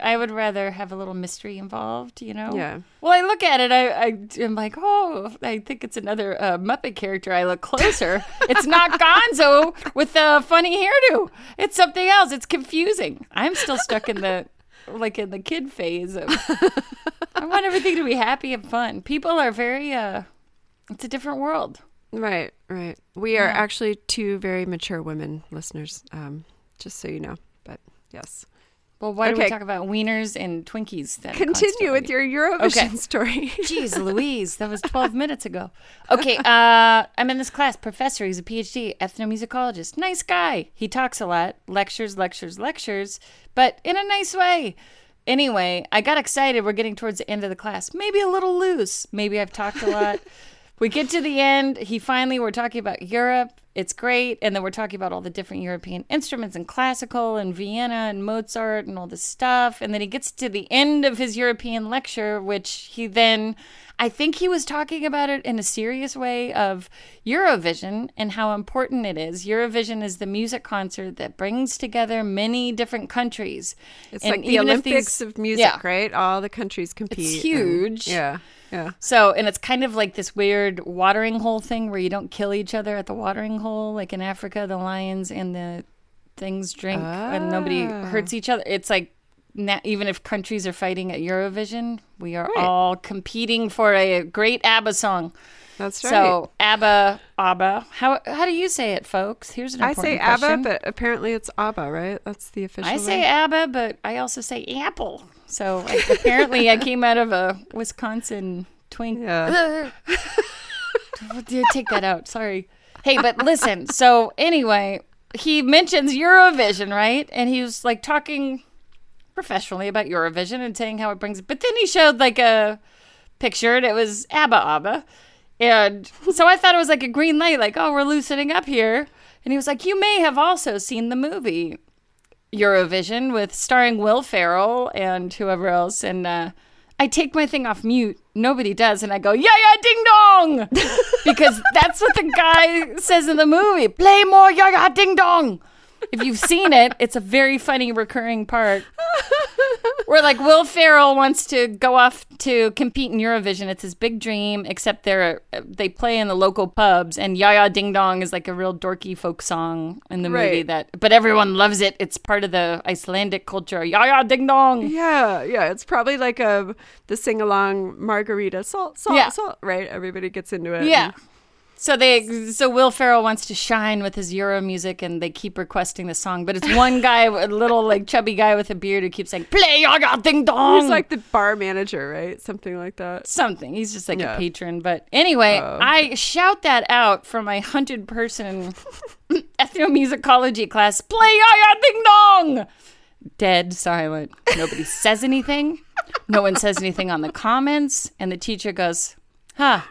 I would rather have a little mystery involved, you know? Yeah. Well, I look at it, I am like, oh, I think it's another Muppet character. I look closer. It's not Gonzo with a funny hairdo. It's something else. It's confusing. I'm still stuck in the, like, in the kid phase of, I want everything to be happy and fun. People are very, it's a different world. Right. We are actually two very mature women, listeners, just so you know, but yes. Well, why do we talk about wieners and Twinkies then? Continue with your Eurovision story. Jeez Louise, that was 12 minutes ago. Okay, I'm in this class. Professor, he's a PhD, ethnomusicologist. Nice guy. He talks a lot, lectures, but in a nice way. Anyway, I got excited. We're getting towards the end of the class. Maybe a little loose. Maybe I've talked a lot. We get to the end. We're talking about Europe. It's great. And then we're talking about all the different European instruments and classical and Vienna and Mozart and all this stuff. And then he gets to the end of his European lecture, which I think he was talking about it in a serious way of Eurovision and how important it is. Eurovision is the music concert that brings together many different countries. It's like the Olympics of music, right? All the countries compete. It's huge. Yeah. So, and it's kind of like this weird watering hole thing where you don't kill each other at the watering hole. Like in Africa, the lions and the things drink and nobody hurts each other. It's like, even if countries are fighting at Eurovision, we are all competing for a great ABBA song. That's right. So ABBA. How do you say it, folks? Here's an important question. I say ABBA, but apparently it's ABBA, right? That's the official I say ABBA, but I also say apple. So apparently I came out of a Wisconsin twink. Yeah. Take that out. Sorry. Hey, but listen. So anyway, he mentions Eurovision, right? And he was like talking professionally about Eurovision and saying how it brings. But then he showed like a picture and it was ABBA. And so I thought it was like a green light, like, oh, we're loosening up here. And he was like, you may have also seen the movie Eurovision with starring Will Ferrell and whoever else. And I take my thing off mute. Nobody does. And I go, yeah, ding dong. Because that's what the guy says in the movie. Play more, yeah, ding dong. If you've seen it, it's a very funny recurring part. We're like, Will Ferrell wants to go off to compete in Eurovision. It's his big dream, except they play in the local pubs, and Ya Ya Ding Dong is like a real dorky folk song in the movie but everyone loves it. It's part of the Icelandic culture. Ya Ya Ding Dong. Yeah, yeah. It's probably like the sing-along margarita salt, right? Everybody gets into it. Yeah. So Will Ferrell wants to shine with his Euro music, and they keep requesting the song. But it's one guy, a little like chubby guy with a beard, who keeps saying, "Play Ya Ya Ding Dong." He's like the bar manager, right? Something like that. Something. He's just like a patron. But anyway, I shout that out from my 100-person ethnomusicology class. Play Ya Ya Ding Dong. Dead silent. Nobody says anything. No one says anything on the comments, and the teacher goes, "Huh."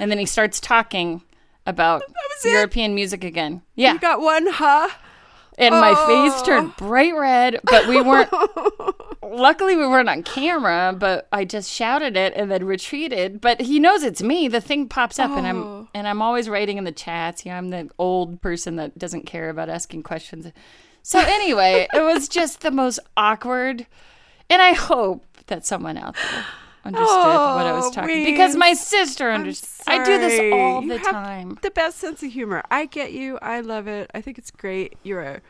And then he starts talking about European music again. Yeah. You got one, huh? And my face turned bright red, but we weren't. Luckily, we weren't on camera, but I just shouted it and then retreated. But he knows it's me. The thing pops up, and I'm always writing in the chats. You know, I'm the old person that doesn't care about asking questions. So anyway, it was just the most awkward. And I hope that someone out there understood what I was talking about. Because my sister understood. I do this all the time. You have the best sense of humor. I get you. I love it. I think it's great. You're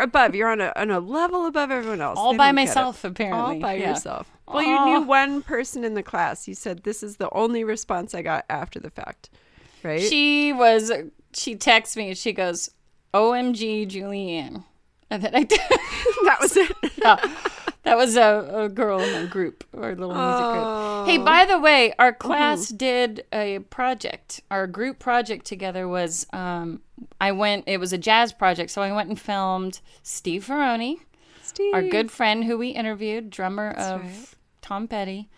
above. You're on a level above everyone else. All by myself, apparently. All by yourself. Well, you knew one person in the class. You said, this is the only response I got after the fact, right? She texts me and she goes, OMG, Julianne. And then I did. That was it. Yeah. That was a girl in a group, or a little music group. Hey, by the way, our class did a project. Our group project together was, it was a jazz project, so I went and filmed Steve Ferrone, our good friend who we interviewed, drummer of Tom Petty.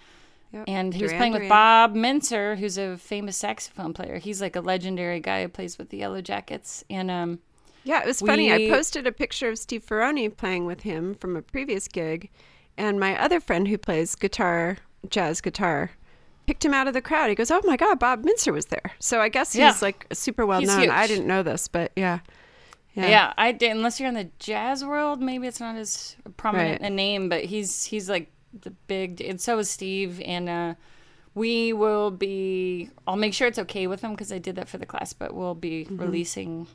Yep. And he was playing with Bob Mintzer, who's a famous saxophone player. He's like a legendary guy who plays with the Yellow Jackets. And yeah, it was funny. I posted a picture of Steve Ferrone playing with him from a previous gig, and my other friend who plays guitar, jazz guitar, picked him out of the crowd. He goes, "Oh my God, Bob Mintzer was there." So I guess he's like super well known. Huge. I didn't know this, but yeah, I did. Unless you're in the jazz world, maybe it's not as prominent a name, but he's like the big. And so is Steve, and we will be. I'll make sure it's okay with him because I did that for the class, but we'll be releasing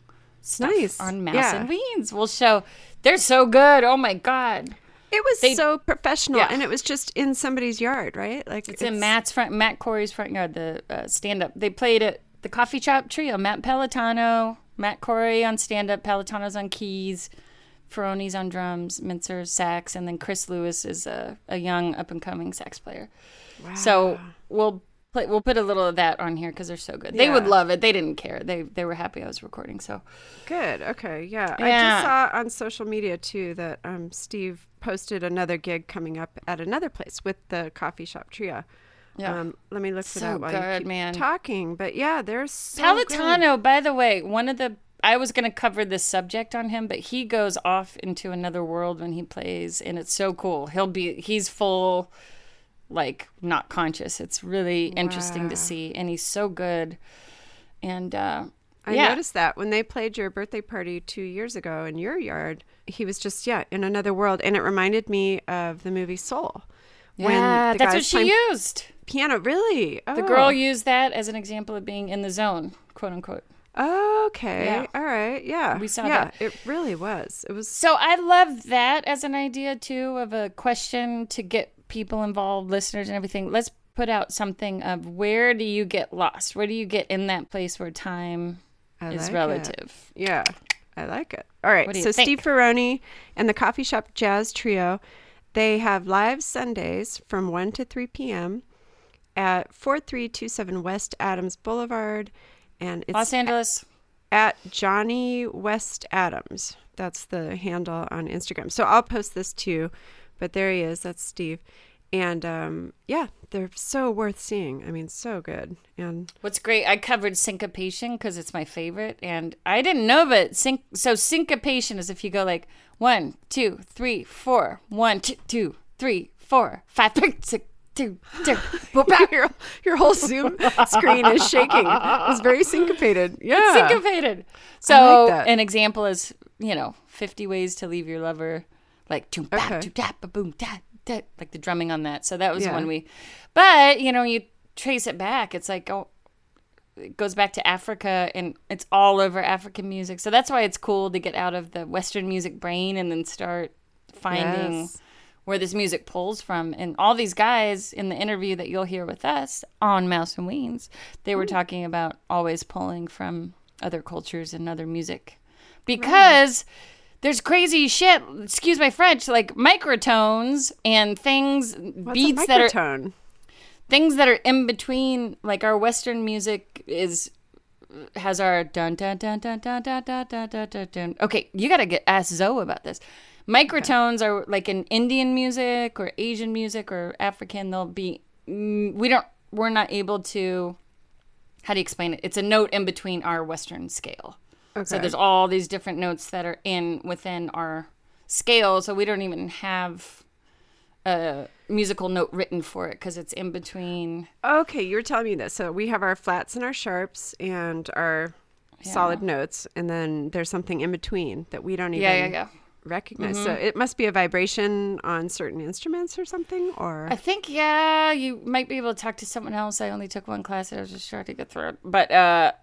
stuff on Mouse and Weens. We'll show. They're so good. Oh my God. It was so professional, and it was just in somebody's yard, right? Like it's in Matt Corey's front yard. The stand-up. They played at the coffee shop trio. Matt Pelitano, Matt Corey on stand-up, Pelitano's on keys, Ferrone's on drums, Mintzer's sax, and then Chris Lewis is a young up-and-coming sax player. Wow. So we'll put a little of that on here because they're so good. Yeah. They would love it. They didn't care. They were happy I was recording. So good. Okay. Yeah. I just saw on social media too that Steve posted another gig coming up at another place with the coffee shop trio. Yeah. Let me look it up while you keep talking. But yeah, there's so Pelitano. Good. By the way, I was going to cover this subject on him, but he goes off into another world when he plays, and it's so cool. He's full. Like not conscious. It's really interesting to see, and he's so good. And I noticed that when they played your birthday party 2 years ago in your yard, he was just in another world, and it reminded me of the movie Soul. When that's what she used. Piano, really? Oh. The girl used that as an example of being in the zone, quote unquote. Okay. Yeah. All right. Yeah. We saw that. Yeah, it really was. It was. So I love that as an idea too, of a question to get people involved, listeners and everything. Let's put out something of where do you get lost? Where do you get in that place where time is relative? Yeah, I like it. All right, so Steve Ferrone and the Coffee Shop Jazz Trio, they have live Sundays from 1 to 3 p.m. at 4327 West Adams Boulevard. And it's Los Angeles. At Johnny West Adams. That's the handle on Instagram. So I'll post this too. But there he is. That's Steve. And they're so worth seeing. I mean, so good. And what's great, I covered syncopation because it's my favorite. And I didn't know, but syncopation is if you go like 1, 2, 3, 4, 1, 2, 3, 4, 5, 3, 6. Your whole Zoom screen is shaking. It's very syncopated. Yeah. It's syncopated. So I like that. An example is, 50 ways to leave your lover. like toom bap, toom tap, ba boom tap, tap, like the drumming on that. So that was when we, but you know, you trace it back, it's like, oh, it goes back to Africa, and it's all over African music. So that's why it's cool to get out of the Western music brain and then start finding where this music pulls from. And all these guys in the interview that you'll hear with us on Mouse and Weens, they were talking about always pulling from other cultures and other music, because there's crazy shit, excuse my French, like microtones and things. What's beats that are things that are in between, like our Western music is has our dun dun dun dun dun dun dun dun dun dun. Okay, you gotta ask Zoe about this. Microtones are like in Indian music or Asian music or African. They'll be we're not able to. How do you explain it? It's a note in between our Western scale. Okay. So there's all these different notes that are in within our scale. So we don't even have a musical note written for it because it's in between. Okay, you're telling me this. So we have our flats and our sharps and our solid notes, and then there's something in between that we don't even recognize. So it must be a vibration on certain instruments or something, or I think you might be able to talk to someone else. I only took one class and I was just trying to get through it, but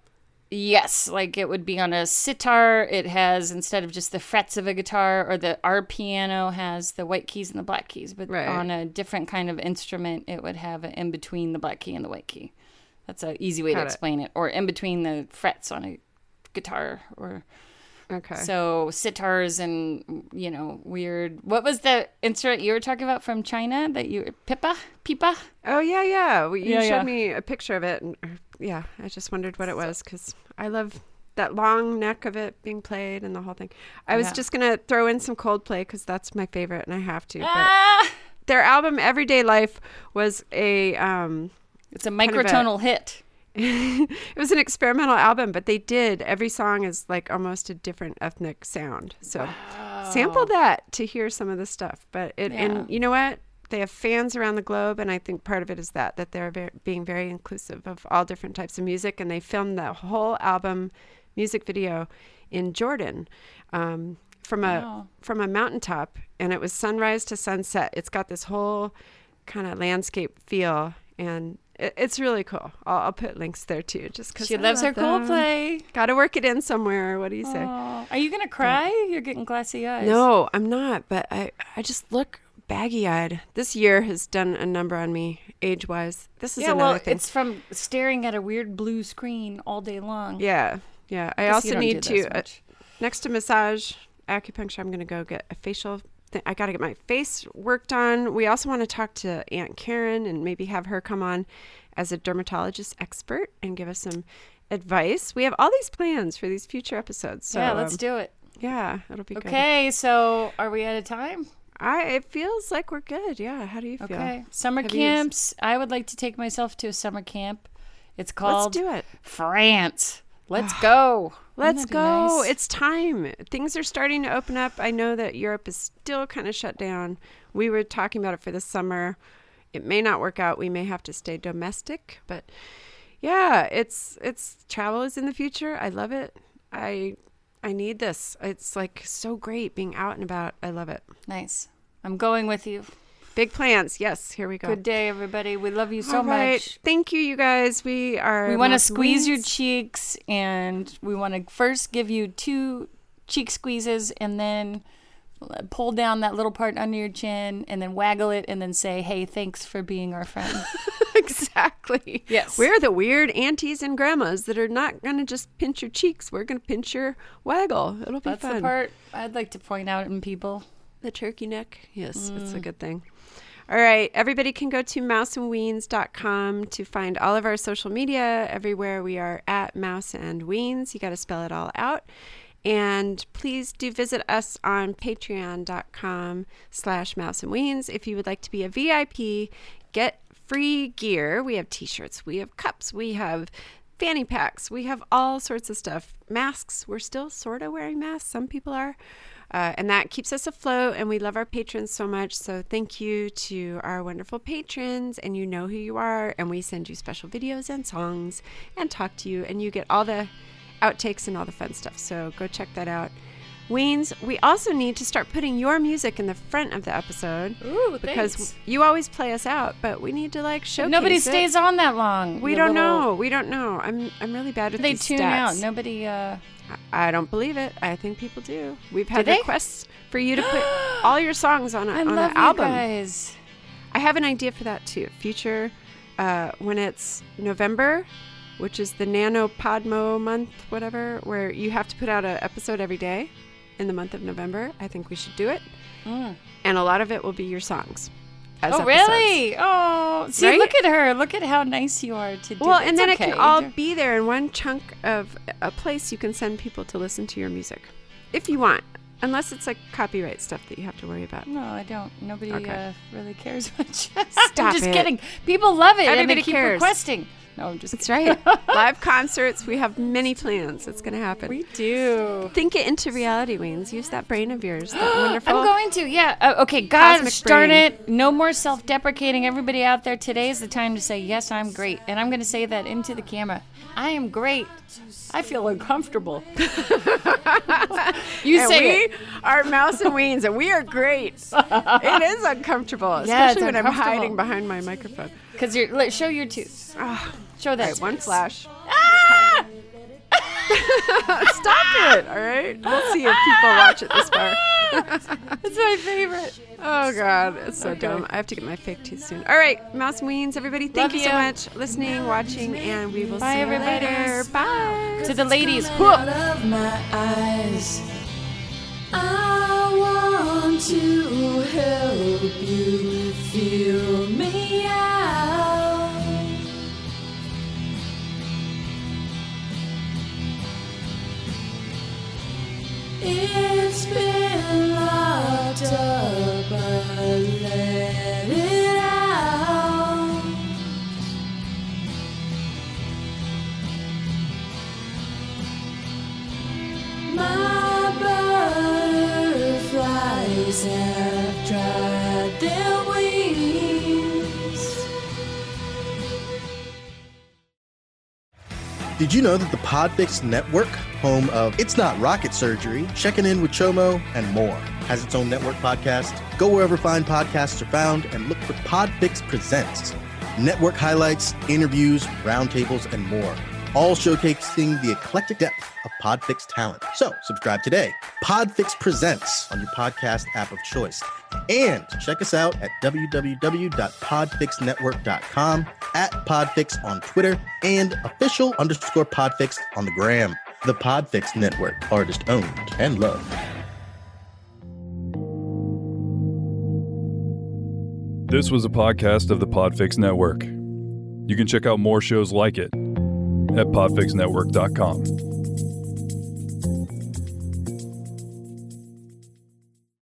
yes, like it would be on a sitar. It has, instead of just the frets of a guitar, or our piano has the white keys and the black keys, but on a different kind of instrument, it would have an in between the black key and the white key. That's an easy way to explain it. Or in between the frets on a guitar, or so sitars and, you know, weird. What was the instrument you were talking about from China that you pipa? Oh yeah. You showed me a picture of it, and I just wondered what it was because I love that long neck of it being played and the whole thing. I was just gonna throw in some Coldplay because that's my favorite and I have to. But their album Everyday Life was a it's a microtonal kind of hit. It was an experimental album, but they did. Every song is like almost a different ethnic sound. So sample that to hear some of the stuff. But and you know what? They have fans around the globe, and I think part of it is that they're being very inclusive of all different types of music. And they filmed the whole album music video in Jordan from a mountaintop, and it was sunrise to sunset. It's got this whole kind of landscape feel, and it's really cool. I'll put links there too, just because she loves her Coldplay. Got to work it in somewhere. What do you say? Are you gonna cry? You're getting glassy eyes. No, I'm not. But I just look baggy-eyed. This year has done a number on me, age-wise. This is another thing. It's from staring at a weird blue screen all day long. Yeah. I also need to next to massage, acupuncture. I'm gonna go get a facial. I got to get my face worked on. We also want to talk to Aunt Karen and maybe have her come on as a dermatologist expert and give us some advice. We have all these plans for these future episodes. So, let's do it. Yeah, it'll be good. Okay, so are we out of time? It feels like we're good. Yeah, how do you feel? Okay, summer camps. I would like to take myself to a summer camp. It's called France. Let's go. Let's go. Nice. It's time. Things are starting to open up. I know that Europe is still kind of shut down. We were talking about it for the summer. It may not work out. We may have to stay domestic, but it's travel is in the future. I love it. I need this. It's like so great being out and about. I love it. Nice. I'm going with you. Big plans. Yes, here we go. Good day, everybody. We love you so much. Thank you, you guys. We want to squeeze your cheeks, and we want to first give you 2 cheek squeezes, and then pull down that little part under your chin, and then waggle it, and then say, "Hey, thanks for being our friend." Exactly. Yes. We're the weird aunties and grandmas that are not going to just pinch your cheeks. We're going to pinch your waggle. It'll be fun. That's the part I'd like to point out in people. The turkey neck. Yes, it's a good thing. All right. Everybody can go to mouseandweens.com to find all of our social media. Everywhere we are at Mouse and Weens. You got to spell it all out. And please do visit us on patreon.com/mouseandweens. If you would like to be a VIP, get free gear. We have t-shirts. We have cups. We have fanny packs. We have all sorts of stuff. Masks. We're still sort of wearing masks. Some people are. And that keeps us afloat, and we love our patrons so much. So thank you to our wonderful patrons, and you know who you are, and we send you special videos and songs and talk to you, and you get all the outtakes and all the fun stuff. So go check that out. Weens, we also need to start putting your music in the front of the episode. Ooh, because thanks. You always play us out, but we need to like showcase. Nobody stays on that long. We don't know. I'm really bad at these stats. They tune out. Nobody. I don't believe it. I think people do. We've had requests for you to put all your songs on an album. I love you guys. I have an idea for that too. Future, when it's November, which is the Nano Podmo month, whatever, where you have to put out an episode every day. In the month of November, I think we should do it. Mm. And a lot of it will be your songs. Really? Oh, see, right? Look at her. Look at how nice you are to do. Well, and then it can all be there in one chunk of a place you can send people to listen to your music if you want, unless it's like copyright stuff that you have to worry about. No, I don't. Nobody really cares much. I'm just kidding. People love it. Everybody cares. Keep requesting. No, I'm just kidding. That's right. Live concerts. We have many plans. It's going to happen. We do. Think it into reality, Weens. Use that brain of yours. That wonderful. I'm going to. Yeah. Okay. Gosh darn it. No more self-deprecating. Everybody out there, today is the time to say, yes, I'm great. And I'm going to say that into the camera. I am great. I feel uncomfortable. You and say we are Mouse and Weens, and we are great. It is uncomfortable, especially when I'm hiding behind my microphone. Because show your tooth. Show that. All right, one flash. Ah! Stop it, all right? We'll see if people watch it this far. That's my favorite. Oh, God, it's so dumb. I have to get my fake tooth soon. All right, Mouse and Weens, everybody, thank you so much listening, watching, and we will see you later. Bye. To the ladies. Out of my eyes. I want to help you feel me out. It's been locked up, I let it out. My butterflies have dried their wings. Did you know that the Podfix Network, home of It's Not Rocket Surgery, Checking In with Chomo, and more, has its own network podcast? Go wherever fine podcasts are found and look for Podfix Presents. Network highlights, interviews, roundtables, and more, all showcasing the eclectic depth of Podfix talent. So subscribe today. Podfix Presents on your podcast app of choice. And check us out at www.podfixnetwork.com, at Podfix on Twitter, and official_Podfix on the gram. The Podfix Network, artist owned and loved. This was a podcast of the Podfix Network. You can check out more shows like it at podfixnetwork.com.